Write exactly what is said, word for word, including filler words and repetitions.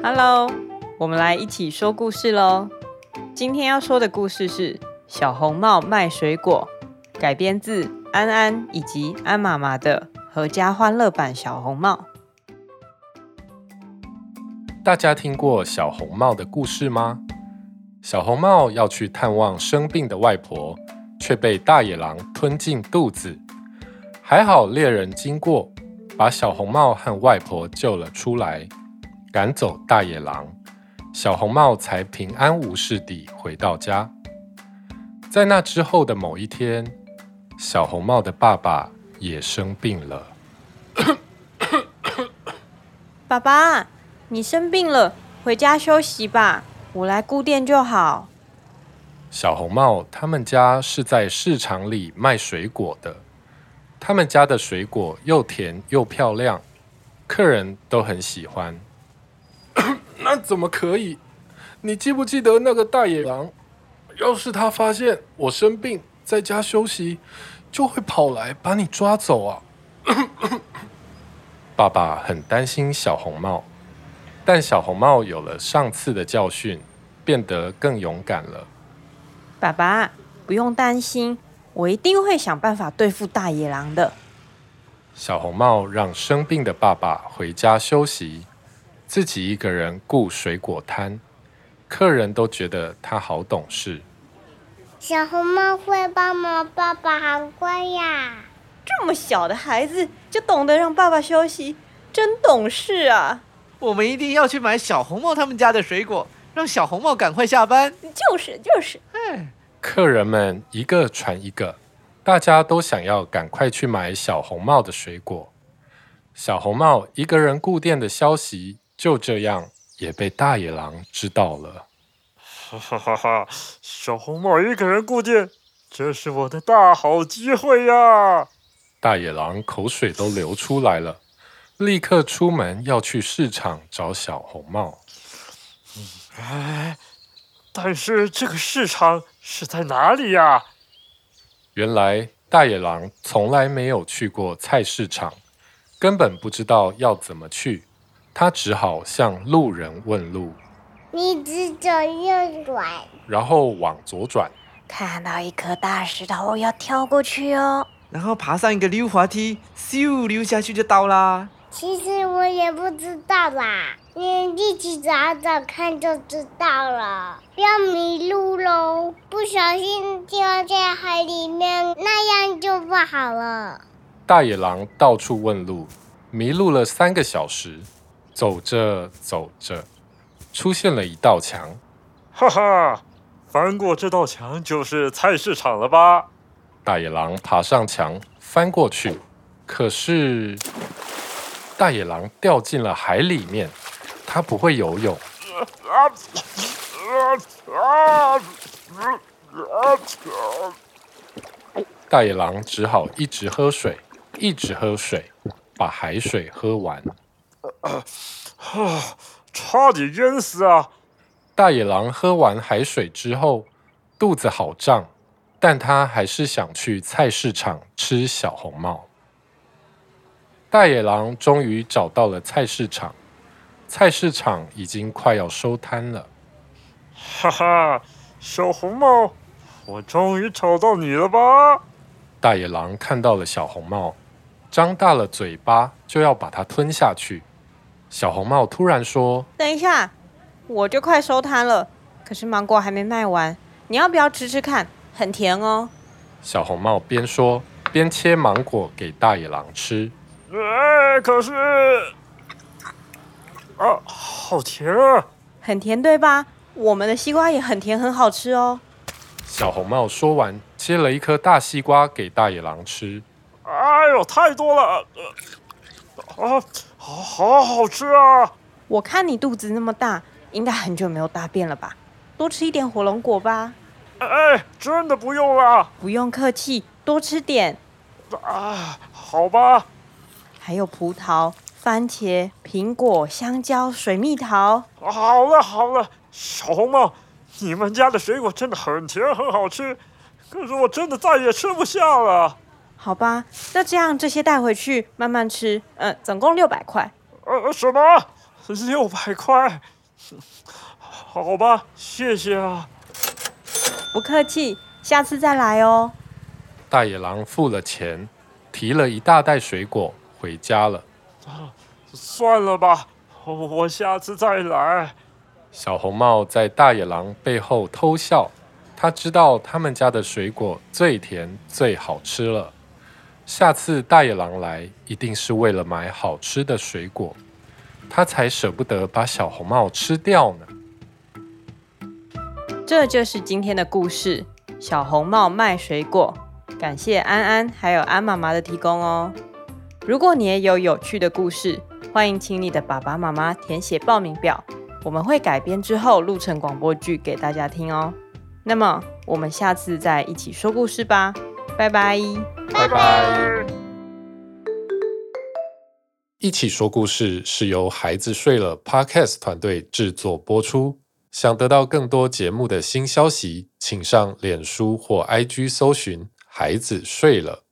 Hello， 我们来一起说故事咯。今天要说的故事是《小红帽卖水果》，改编自安安以及安妈妈的合家欢乐版《小红帽》。大家听过小红帽的故事吗？小红帽要去探望生病的外婆，却被大野狼吞进肚子。还好猎人经过，把小红帽和外婆救了出来，赶走大野狼，小红帽才平安无事地回到家。在那之后的某一天，小红帽的爸爸也生病了。爸爸，你生病了，回家休息吧，我来顾店就好。小红帽他们家是在市场里卖水果的，他们家的水果又甜又漂亮，客人都很喜欢。那怎么可以？你记不记得那个大野狼？要是他发现我生病，在家休息，就会跑来把你抓走啊！爸爸很担心小红帽，但小红帽有了上次的教训，变得更勇敢了。爸爸，不用担心，我一定会想办法对付大野狼的。小红帽让生病的爸爸回家休息，自己一个人顾水果摊，客人都觉得他好懂事。小红帽会帮忙爸爸，好乖呀！这么小的孩子就懂得让爸爸休息，真懂事啊！我们一定要去买小红帽他们家的水果，让小红帽赶快下班。就是就是。哎。客人们一个传一个，大家都想要赶快去买小红帽的水果。小红帽一个人顾店的消息就这样也被大野狼知道了。哈哈哈哈！小红帽一个人顾店，这是我的大好机会呀！大野狼口水都流出来了，立刻出门要去市场找小红帽。哎，但是这个市场是在哪里呀？原来大野狼从来没有去过菜市场，根本不知道要怎么去，他只好向路人问路。你只走右转，然后往左转，看到一颗大石头要跳过去哦，然后爬上一个溜滑梯，咻溜下去就到啦。其实我也不知道啦，你一起找找看就知道了。不要迷路喽，不小心掉在海里面，那样就不好了。大野狼到处问路，迷路了三个小时，走着走着。出现了一道墙，哈哈，翻过这道墙就是菜市场了吧？大野狼爬上墙翻过去，可是大野狼掉进了海里面，他不会游泳。大野狼只好一直喝水，一直喝水，把海水喝完。差点淹死啊！大野狼喝完海水之后，肚子好胀，但他还是想去菜市场吃小红帽。大野狼终于找到了菜市场，菜市场已经快要收摊了。哈哈，小红帽，我终于找到你了吧！大野狼看到了小红帽，张大了嘴巴就要把它吞下去。小红帽突然说：“等一下，我就快收摊了，可是芒果还没卖完，你要不要吃吃看？很甜哦。”小红帽边说边切芒果给大野狼吃。哎，可是啊，好甜啊！很甜对吧？我们的西瓜也很甜，很好吃哦。小红帽说完，切了一颗大西瓜给大野狼吃。哎呦，太多了！啊！好好好吃啊！我看你肚子那么大，应该很久没有大便了吧？多吃一点火龙果吧。哎，真的不用啦！不用客气，多吃点。啊，好吧。还有葡萄、番茄、苹果、香蕉、水蜜桃。好了好了，小红帽，你们家的水果真的很甜，很好吃，可是我真的再也吃不下了。好吧，那这样这些带回去慢慢吃，嗯、呃，总共六百块。呃，什么？六百块，好吧，谢谢啊。不客气，下次再来哦。大野狼付了钱，提了一大袋水果回家了。啊，算了吧，我下次再来。小红帽在大野狼背后偷笑，他知道他们家的水果最甜最好吃了。下次大野狼来，一定是为了买好吃的水果，他才舍不得把小红帽吃掉呢。这就是今天的故事，小红帽卖水果。感谢安安还有安妈妈的提供哦。如果你也有有趣的故事，欢迎请你的爸爸妈妈填写报名表，我们会改编之后录成广播剧给大家听哦。那么我们下次再一起说故事吧，拜拜，拜拜。一起说故事是由孩子睡了 Podcast 团队制作播出。想得到更多节目的新消息，请上脸书或 I G 搜寻孩子睡了。